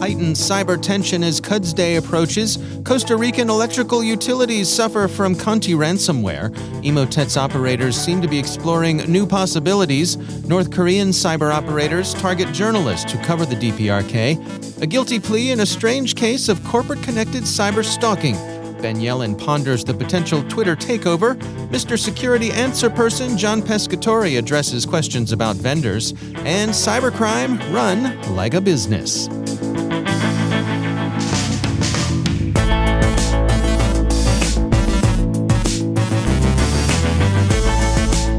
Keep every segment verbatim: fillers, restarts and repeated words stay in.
Heightened cyber tension as Quds Day approaches. Costa Rican electrical utilities suffer from Conti ransomware. Emotet's operators seem to be exploring new possibilities. North Korean cyber operators target journalists who cover the D P R K. A guilty plea in a strange case of corporate-connected cyber stalking. Ben Yelin ponders the potential Twitter takeover. Mister Security Answer Person John Pescatore addresses questions about vendors. And cybercrime run like a business.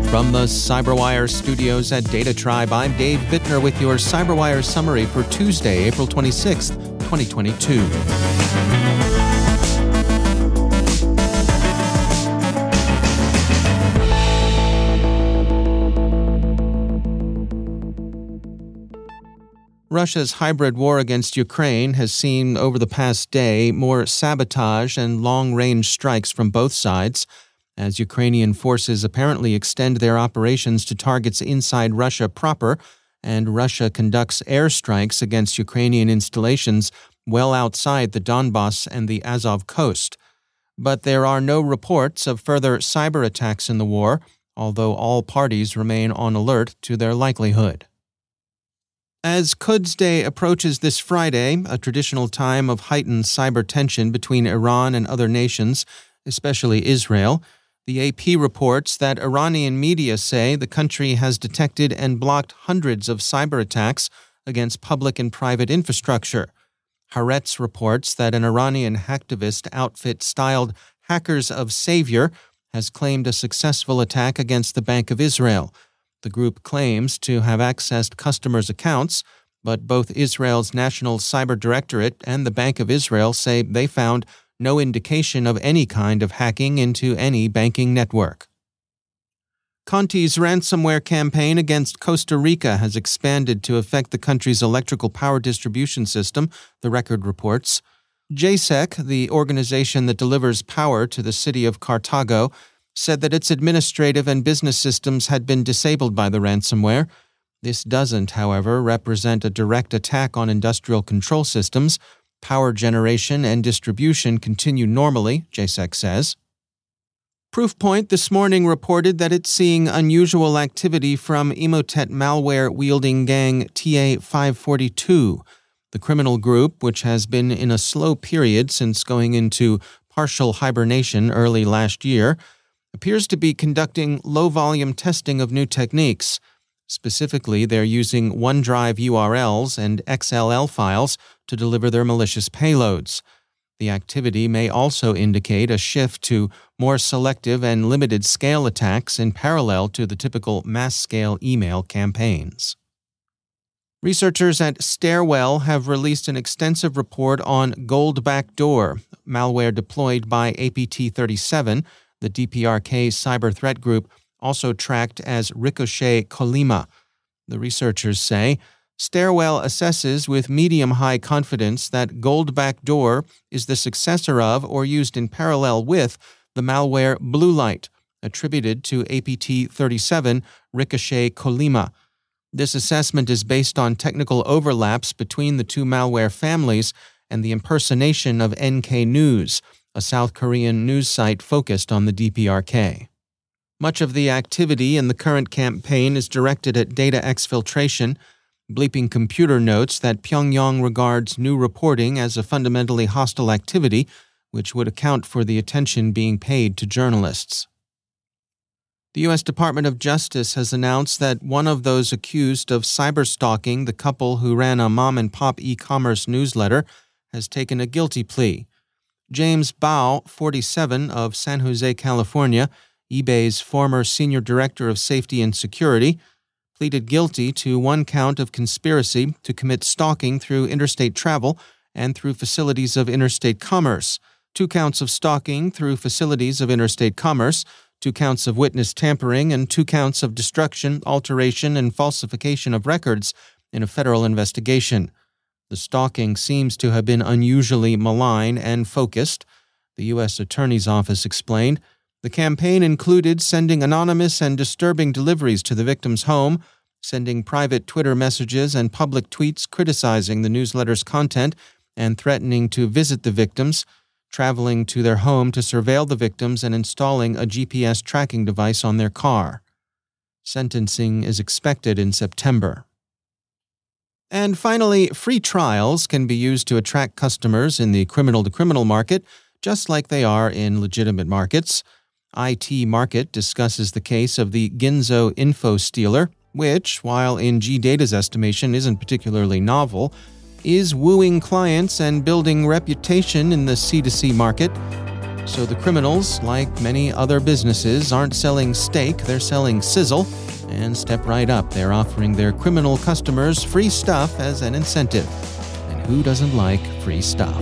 From the CyberWire studios at Data Tribe, I'm Dave Bittner with your CyberWire summary for Tuesday, April twenty-sixth, twenty twenty-two. Russia's hybrid war against Ukraine has seen, over the past day, more sabotage and long-range strikes from both sides, as Ukrainian forces apparently extend their operations to targets inside Russia proper, and Russia conducts airstrikes against Ukrainian installations well outside the Donbas and the Azov coast. But there are no reports of further cyber attacks in the war, although all parties remain on alert to their likelihood. As Quds Day approaches this Friday, a traditional time of heightened cyber tension between Iran and other nations, especially Israel, the A P reports that Iranian media say the country has detected and blocked hundreds of cyber attacks against public and private infrastructure. Haaretz reports that an Iranian hacktivist outfit styled Hackers of Savior has claimed a successful attack against the Bank of Israel. The group claims to have accessed customers' accounts, but both Israel's National Cyber Directorate and the Bank of Israel say they found no indication of any kind of hacking into any banking network. Conti's ransomware campaign against Costa Rica has expanded to affect the country's electrical power distribution system, the record reports. J SEC, the organization that delivers power to the city of Cartago, said that its administrative and business systems had been disabled by the ransomware. This doesn't, however, represent a direct attack on industrial control systems. Power generation and distribution continue normally, J SEC says. Proofpoint this morning reported that it's seeing unusual activity from Emotet malware-wielding gang T A five forty-two. The criminal group, which has been in a slow period since going into partial hibernation early last year, appears to be conducting low-volume testing of new techniques. Specifically, they're using OneDrive U R Ls and X L L files to deliver their malicious payloads. The activity may also indicate a shift to more selective and limited-scale attacks in parallel to the typical mass-scale email campaigns. Researchers at Stairwell have released an extensive report on Goldbackdoor, malware deployed by A P T thirty-seven, the D P R K cyber threat group, also tracked as Ricochet-Kolima. The researchers say Stairwell assesses with medium-high confidence that Goldbackdoor is the successor of or used in parallel with the malware Blue Light, attributed to A P T thirty-seven Ricochet-Kolima. This assessment is based on technical overlaps between the two malware families and the impersonation of N K News, a South Korean news site focused on the D P R K. Much of the activity in the current campaign is directed at data exfiltration. Bleeping Computer notes that Pyongyang regards new reporting as a fundamentally hostile activity, which would account for the attention being paid to journalists. The U S Department of Justice has announced that one of those accused of cyberstalking the couple who ran a mom-and-pop e-commerce newsletter has taken a guilty plea. James Bao, forty-seven, of San Jose, California, eBay's former senior director of safety and security, pleaded guilty to one count of conspiracy to commit stalking through interstate travel and through facilities of interstate commerce, two counts of stalking through facilities of interstate commerce, two counts of witness tampering, and two counts of destruction, alteration, and falsification of records in a federal investigation. The stalking seems to have been unusually malign and focused, the U S Attorney's Office explained. The campaign included sending anonymous and disturbing deliveries to the victim's home, sending private Twitter messages and public tweets criticizing the newsletter's content and threatening to visit the victims, traveling to their home to surveil the victims and installing a G P S tracking device on their car. Sentencing is expected in September. And finally, free trials can be used to attract customers in the criminal-to-criminal market, just like they are in legitimate markets. I T Market discusses the case of the Ginzo Info Stealer, which, while in G-Data's estimation isn't particularly novel, is wooing clients and building reputation in the C two C market. So the criminals, like many other businesses, aren't selling steak, they're selling sizzle. And step right up, they're offering their criminal customers free stuff as an incentive. And who doesn't like free stuff?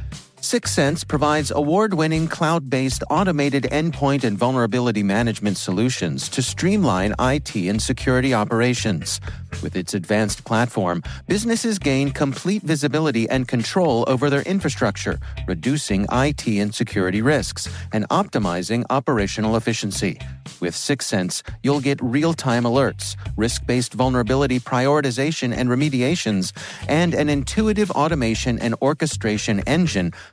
Sixth Sense provides award-winning cloud-based automated endpoint and vulnerability management solutions to streamline I T and security operations. With its advanced platform, businesses gain complete visibility and control over their infrastructure, reducing I T and security risks and optimizing operational efficiency. With Sixth Sense, you'll get real-time alerts, risk-based vulnerability prioritization and remediations, and an intuitive automation and orchestration engine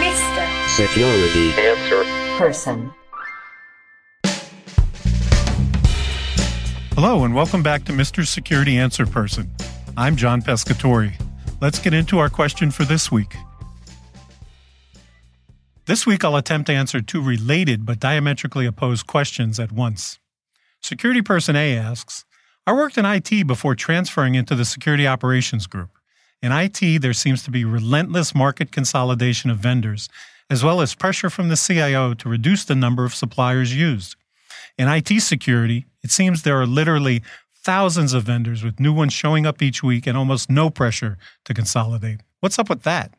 Mister Security Answer Person. Hello and welcome back to Mister Security Answer Person. I'm John Pescatore. Let's get into our question for this week. This week I'll attempt to answer two related but diametrically opposed questions at once. Security Person A asks, I worked in I T before transferring into the Security Operations Group. In I T, there seems to be relentless market consolidation of vendors, as well as pressure from the C I O to reduce the number of suppliers used. In I T security, it seems there are literally thousands of vendors with new ones showing up each week and almost no pressure to consolidate. What's up with that?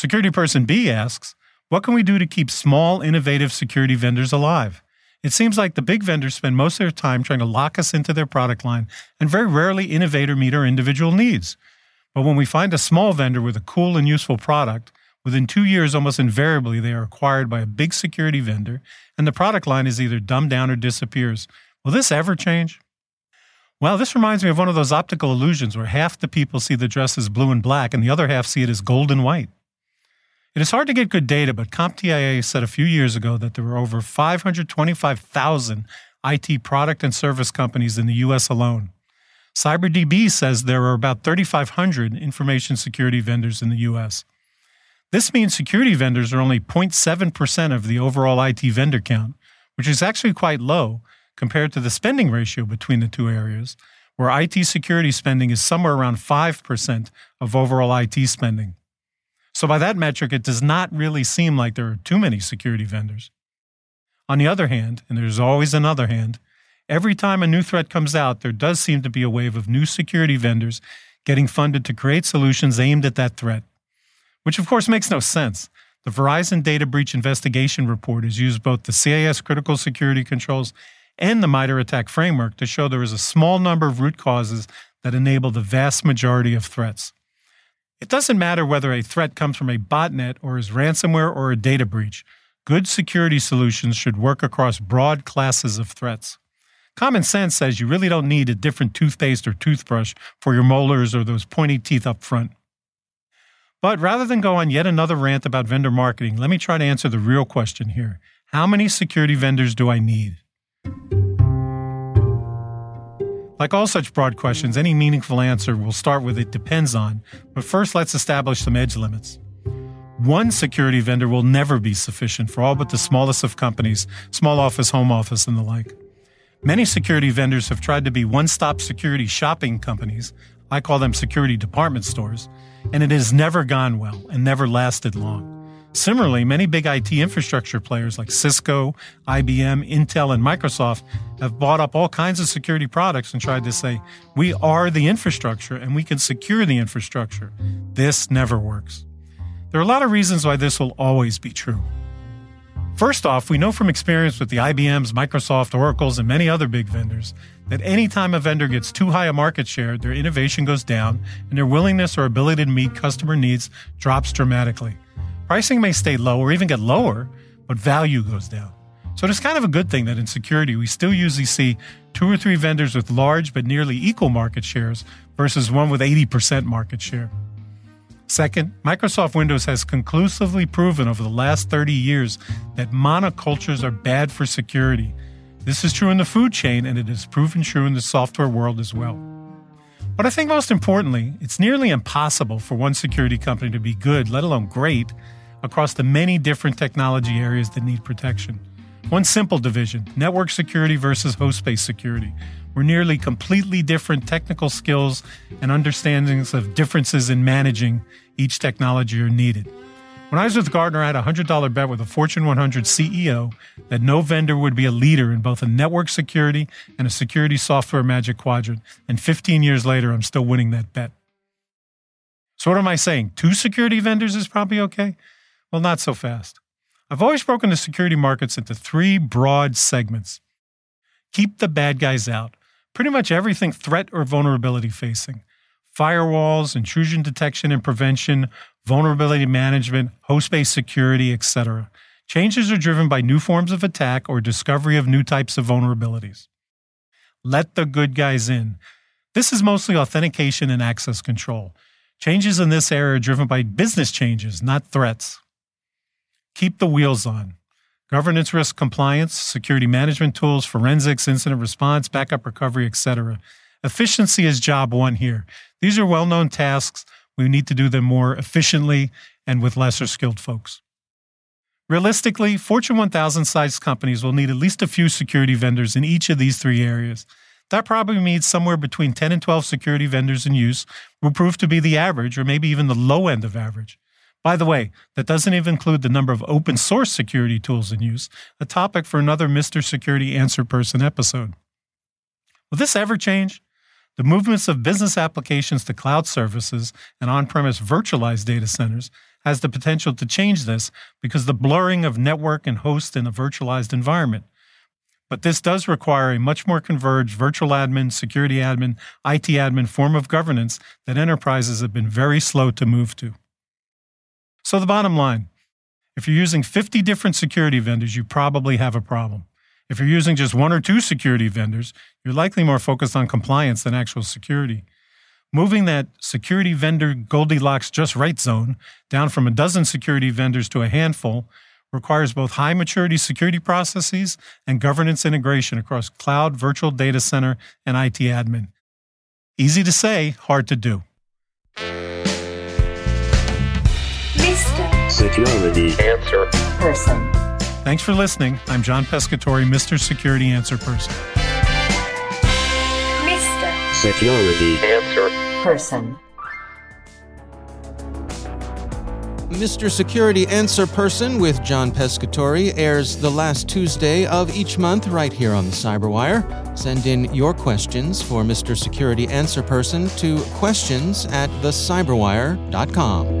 Security Person B asks, what can we do to keep small, innovative security vendors alive? It seems like the big vendors spend most of their time trying to lock us into their product line and very rarely innovate or meet our individual needs. But when we find a small vendor with a cool and useful product, within two years, almost invariably, they are acquired by a big security vendor, and the product line is either dumbed down or disappears. Will this ever change? Well, this reminds me of one of those optical illusions where half the people see the dress as blue and black and the other half see it as gold and white. It is hard to get good data, but CompTIA said a few years ago that there were over five hundred twenty-five thousand I T product and service companies in the U S alone. CyberDB says there are about thirty-five hundred information security vendors in the U S. This means security vendors are only zero point seven percent of the overall I T vendor count, which is actually quite low compared to the spending ratio between the two areas, where I T security spending is somewhere around five percent of overall I T spending. So by that metric, it does not really seem like there are too many security vendors. On the other hand, and there's always another hand, every time a new threat comes out, there does seem to be a wave of new security vendors getting funded to create solutions aimed at that threat. Which, of course, makes no sense. The Verizon Data Breach Investigation Report has used both the C A S Critical Security Controls and the MITRE ATT&CK Framework to show there is a small number of root causes that enable the vast majority of threats. It doesn't matter whether a threat comes from a botnet or is ransomware or a data breach. Good security solutions should work across broad classes of threats. Common sense says you really don't need a different toothpaste or toothbrush for your molars or those pointy teeth up front. But rather than go on yet another rant about vendor marketing, let me try to answer the real question here. How many security vendors do I need? Like all such broad questions, any meaningful answer will start with "it depends on," but first let's establish some edge limits. One security vendor will never be sufficient for all but the smallest of companies, small office, home office, and the like. Many security vendors have tried to be one-stop security shopping companies. I call them security department stores, and it has never gone well and never lasted long. Similarly, many big I T infrastructure players like Cisco, I B M, Intel, and Microsoft have bought up all kinds of security products and tried to say, we are the infrastructure and we can secure the infrastructure. This never works. There are a lot of reasons why this will always be true. First off, we know from experience with the I B Ms, Microsoft, Oracles, and many other big vendors that any time a vendor gets too high a market share, their innovation goes down and their willingness or ability to meet customer needs drops dramatically. Pricing may stay low or even get lower, but value goes down. So it is kind of a good thing that in security, we still usually see two or three vendors with large but nearly equal market shares versus one with eighty percent market share. Second, Microsoft Windows has conclusively proven over the last thirty years that monocultures are bad for security. This is true in the food chain, and it is proven true in the software world as well. But I think most importantly, it's nearly impossible for one security company to be good, let alone great, across the many different technology areas that need protection. One simple division, network security versus host-based security, were nearly completely different technical skills and understandings of differences in managing each technology are needed. When I was with Gartner, I had a one hundred dollars bet with a Fortune one hundred C E O that no vendor would be a leader in both a network security and a security software magic quadrant. And fifteen years later, I'm still winning that bet. So what am I saying? Two security vendors is probably okay? Well, not so fast. I've always broken the security markets into three broad segments. Keep the bad guys out. Pretty much everything threat or vulnerability facing. Firewalls, intrusion detection and prevention, vulnerability management, host-based security, et cetera. Changes are driven by new forms of attack or discovery of new types of vulnerabilities. Let the good guys in. This is mostly authentication and access control. Changes in this area are driven by business changes, not threats. Keep the wheels on. Governance, risk, compliance, security management tools, forensics, incident response, backup recovery, et cetera. Efficiency is job one here. These are well-known tasks. We need to do them more efficiently and with lesser skilled folks. Realistically, Fortune one thousand-sized companies will need at least a few security vendors in each of these three areas. That probably means somewhere between ten and twelve security vendors in use will prove to be the average or maybe even the low end of average. By the way, that doesn't even include the number of open source security tools in use, a topic for another Mister Security Answer Person episode. Will this ever change? The movements of business applications to cloud services and on-premise virtualized data centers has the potential to change this because the blurring of network and host in a virtualized environment. But this does require a much more converged virtual admin, security admin, I T admin form of governance that enterprises have been very slow to move to. So the bottom line, if you're using fifty different security vendors, you probably have a problem. If you're using just one or two security vendors, you're likely more focused on compliance than actual security. Moving that security vendor Goldilocks just right zone down from a dozen security vendors to a handful requires both high maturity security processes and governance integration across cloud, virtual data center, and I T admin. Easy to say, hard to do. Mister Security Answer Person. Thanks for listening. I'm John Pescatore, Mister Security Answer Person. Mister Security Answer Person. Mister Security Answer Person with John Pescatore airs the last Tuesday of each month right here on the CyberWire. Send in your questions for Mister Security Answer Person to questions at the cyberwire dot com.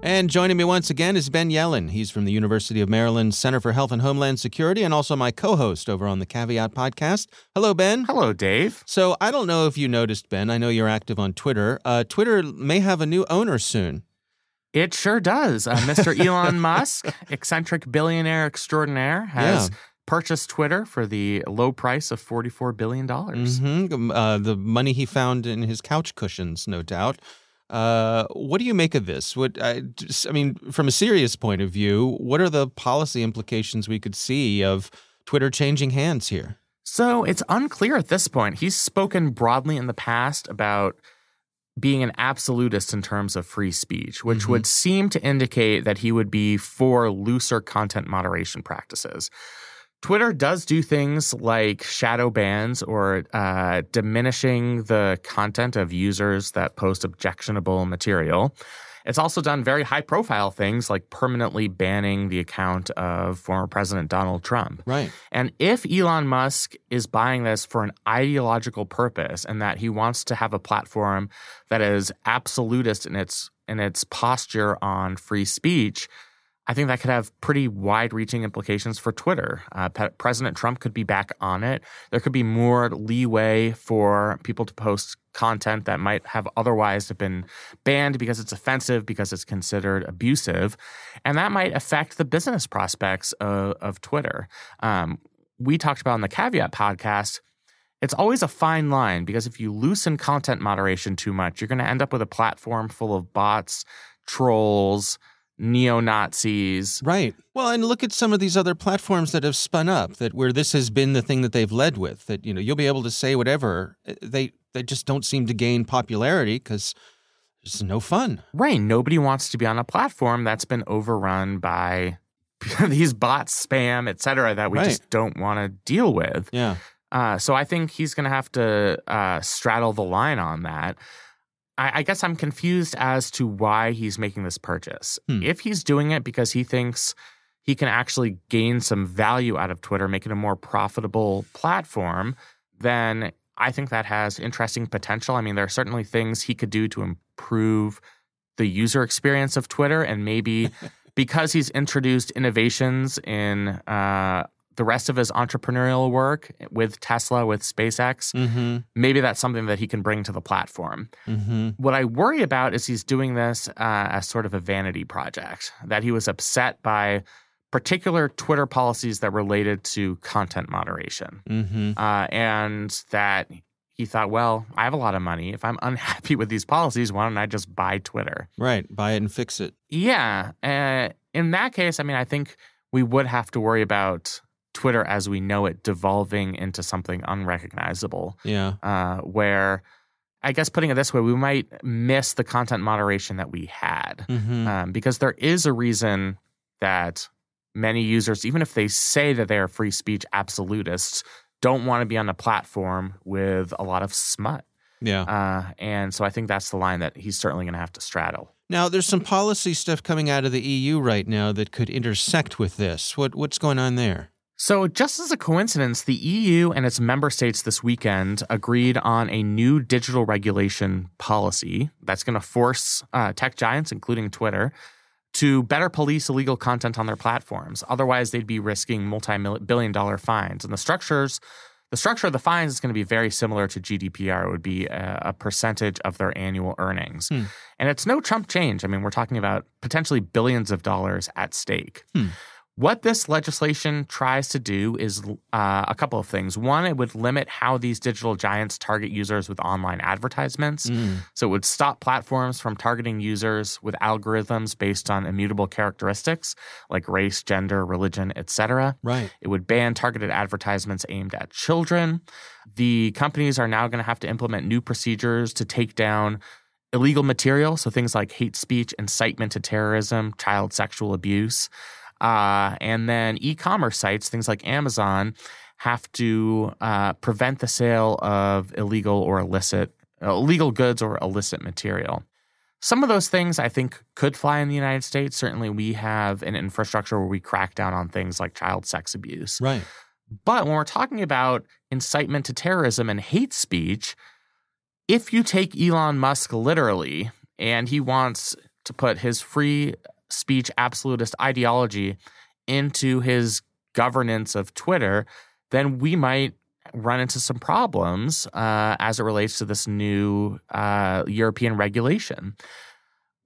And joining me once again is Ben Yelin. He's from the University of Maryland Center for Health and Homeland Security and also my co-host over on the Caveat podcast. Hello, Ben. Hello, Dave. So I don't know if you noticed, Ben. I know you're active on Twitter. Uh, Twitter may have a new owner soon. It sure does. Uh, Mister Elon Musk, eccentric billionaire extraordinaire, has... Yeah. purchased Twitter for the low price of forty-four billion dollars. Mm-hmm. Uh, the money he found in his couch cushions, no doubt. Uh, what do you make of this? What I, just, I mean, from a serious point of view, what are the policy implications we could see of Twitter changing hands here? So it's unclear at this point. He's spoken broadly in the past about being an absolutist in terms of free speech, which mm-hmm. would seem to indicate that he would be for looser content moderation practices. Twitter does do things like shadow bans or uh, diminishing the content of users that post objectionable material. It's also done very high-profile things like permanently banning the account of former President Donald Trump. Right. And if Elon Musk is buying this for an ideological purpose and that he wants to have a platform that is absolutist in its in its posture on free speech— I think that could have pretty wide-reaching implications for Twitter. Uh, P- President Trump could be back on it. There could be more leeway for people to post content that might have otherwise have been banned because it's offensive, because it's considered abusive. And that might affect the business prospects of, of Twitter. Um, we talked about in the Caveat podcast, it's always a fine line because if you loosen content moderation too much, you're going to end up with a platform full of bots, trolls, neo-Nazis. Right. Well, and look at some of these other platforms that have spun up that where this has been the thing that they've led with, that, you know, you'll be able to say whatever. They they just don't seem to gain popularity because it's no fun. Right. Nobody wants to be on a platform that's been overrun by these bots, spam, et cetera, that we right. just don't want to deal with. Yeah. Uh, so I think he's going to have to uh, straddle the line on that. I guess I'm confused as to why he's making this purchase. Hmm. If he's doing it because he thinks he can actually gain some value out of Twitter, make it a more profitable platform, then I think that has interesting potential. I mean, there are certainly things he could do to improve the user experience of Twitter, and maybe because he's introduced innovations in uh, the rest of his entrepreneurial work with Tesla, with SpaceX, mm-hmm. maybe that's something that he can bring to the platform. Mm-hmm. What I worry about is he's doing this uh, as sort of a vanity project, that he was upset by particular Twitter policies that related to content moderation. Mm-hmm. Uh, and that he thought, well, I have a lot of money. If I'm unhappy with these policies, why don't I just buy Twitter? Right. Buy it and fix it. Yeah. Uh, in that case, I mean, I think we would have to worry about Twitter as we know it devolving into something unrecognizable. Yeah. Uh, where, I guess putting it this way, we might miss the content moderation that we had. Mm-hmm. Um, because there is a reason that many users, even if they say that they are free speech absolutists, don't want to be on a platform with a lot of smut. Yeah. Uh, and so I think that's the line that he's certainly going to have to straddle. Now, there's some policy stuff coming out of the E U right now that could intersect with this. What What's going on there? So just as a coincidence, the E U and its member states this weekend agreed on a new digital regulation policy that's going to force uh, tech giants, including Twitter, to better police illegal content on their platforms. Otherwise, they'd be risking multi-billion dollar fines. And the structures, the structure of the fines is going to be very similar to G D P R. It would be a, a percentage of their annual earnings. Hmm. And it's no Trump change. I mean, we're talking about potentially billions of dollars at stake. Hmm. What this legislation tries to do is uh, a couple of things. One, it would limit how these digital giants target users with online advertisements. Mm. So it would stop platforms from targeting users with algorithms based on immutable characteristics like race, gender, religion, et cetera. Right. It would ban targeted advertisements aimed at children. The companies are now going to have to implement new procedures to take down illegal material, so things like hate speech, incitement to terrorism, child sexual abuse. Uh, and then e-commerce sites, things like Amazon, have to uh, prevent the sale of illegal or illicit uh, illegal goods or illicit material. Some of those things I think could fly in the United States. Certainly we have an infrastructure where we crack down on things like child sex abuse. Right. But when we're talking about incitement to terrorism and hate speech, if you take Elon Musk literally and he wants to put his free speech absolutist ideology into his governance of Twitter, then we might run into some problems uh, as it relates to this new uh, European regulation.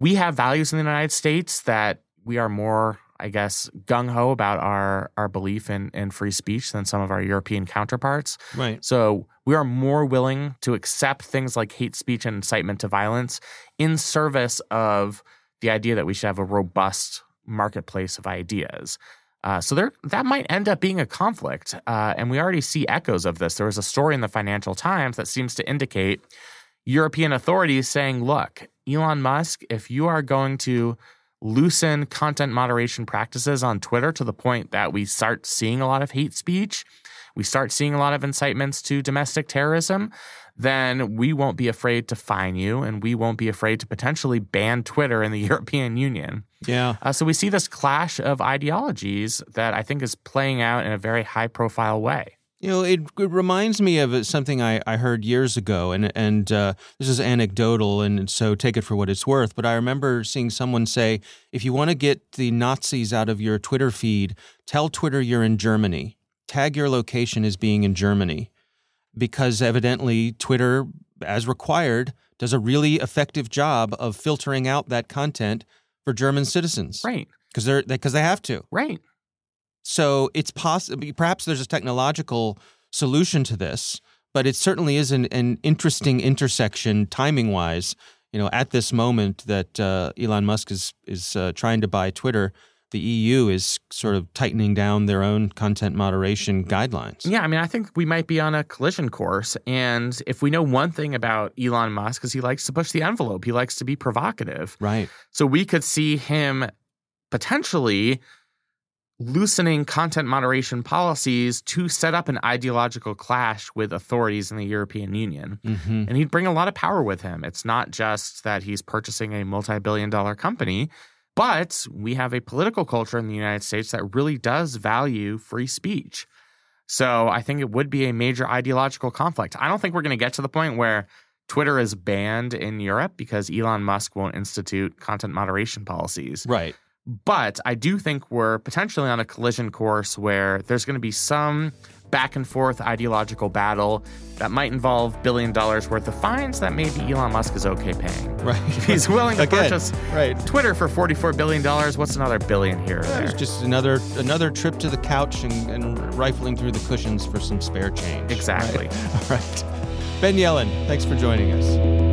We have values in the United States that we are more, I guess, gung-ho about our, our belief in, in free speech than some of our European counterparts. Right. So we are more willing to accept things like hate speech and incitement to violence in service of the idea that we should have a robust marketplace of ideas. Uh, so there, that might end up being a conflict. Uh, and we already see echoes of this. There was a story in the Financial Times that seems to indicate European authorities saying, look, Elon Musk, if you are going to loosen content moderation practices on Twitter to the point that we start seeing a lot of hate speech, we start seeing a lot of incitements to domestic terrorism, then we won't be afraid to fine you and we won't be afraid to potentially ban Twitter in the European Union. Yeah. Uh, so we see this clash of ideologies that I think is playing out in a very high-profile way. You know, it, it reminds me of something I, I heard years ago, and, and uh, this is anecdotal, and so take it for what it's worth, but I remember seeing someone say, if you want to get the Nazis out of your Twitter feed, tell Twitter you're in Germany. Tag your location as being in Germany, because evidently Twitter, as required, does a really effective job of filtering out that content for German citizens. Right. Because they're because they, they have to. Right. So it's possible. Perhaps there's a technological solution to this, but it certainly is an, an interesting intersection timing-wise. You know, at this moment that uh, Elon Musk is is uh, trying to buy Twitter, the E U is sort of tightening down their own content moderation guidelines. Yeah, I mean, I think we might be on a collision course. And if we know one thing about Elon Musk is he likes to push the envelope. He likes to be provocative. Right. So we could see him potentially loosening content moderation policies to set up an ideological clash with authorities in the European Union. Mm-hmm. And he'd bring a lot of power with him. It's not just that he's purchasing a multi-billion dollar company. But we have a political culture in the United States that really does value free speech. So I think it would be a major ideological conflict. I don't think we're going to get to the point where Twitter is banned in Europe because Elon Musk won't institute content moderation policies. Right. But I do think we're potentially on a collision course where there's going to be some back and forth ideological battle that might involve billion dollars worth of fines that maybe Elon Musk is okay paying. Right. If he's willing to Again, purchase right. Twitter for forty-four billion dollars, what's another billion here? Yeah, it's just another another trip to the couch and, and rifling through the cushions for some spare change. Exactly. Right. All right. Ben Yelin, thanks for joining us.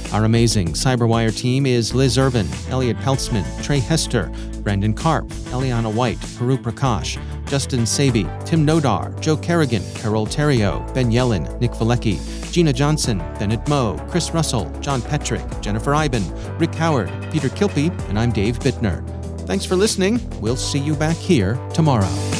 Our amazing CyberWire team is Liz Irvin, Elliot Peltzman, Trey Hester, Brandon Karp, Eliana White, Peru Prakash, Justin Sabi, Tim Nodar, Joe Kerrigan, Carol Terrio, Ben Yelin, Nick Vilecki, Gina Johnson, Bennett Moe, Chris Russell, John Petrick, Jennifer Iben, Rick Howard, Peter Kilpie, and I'm Dave Bittner. Thanks for listening. We'll see you back here tomorrow.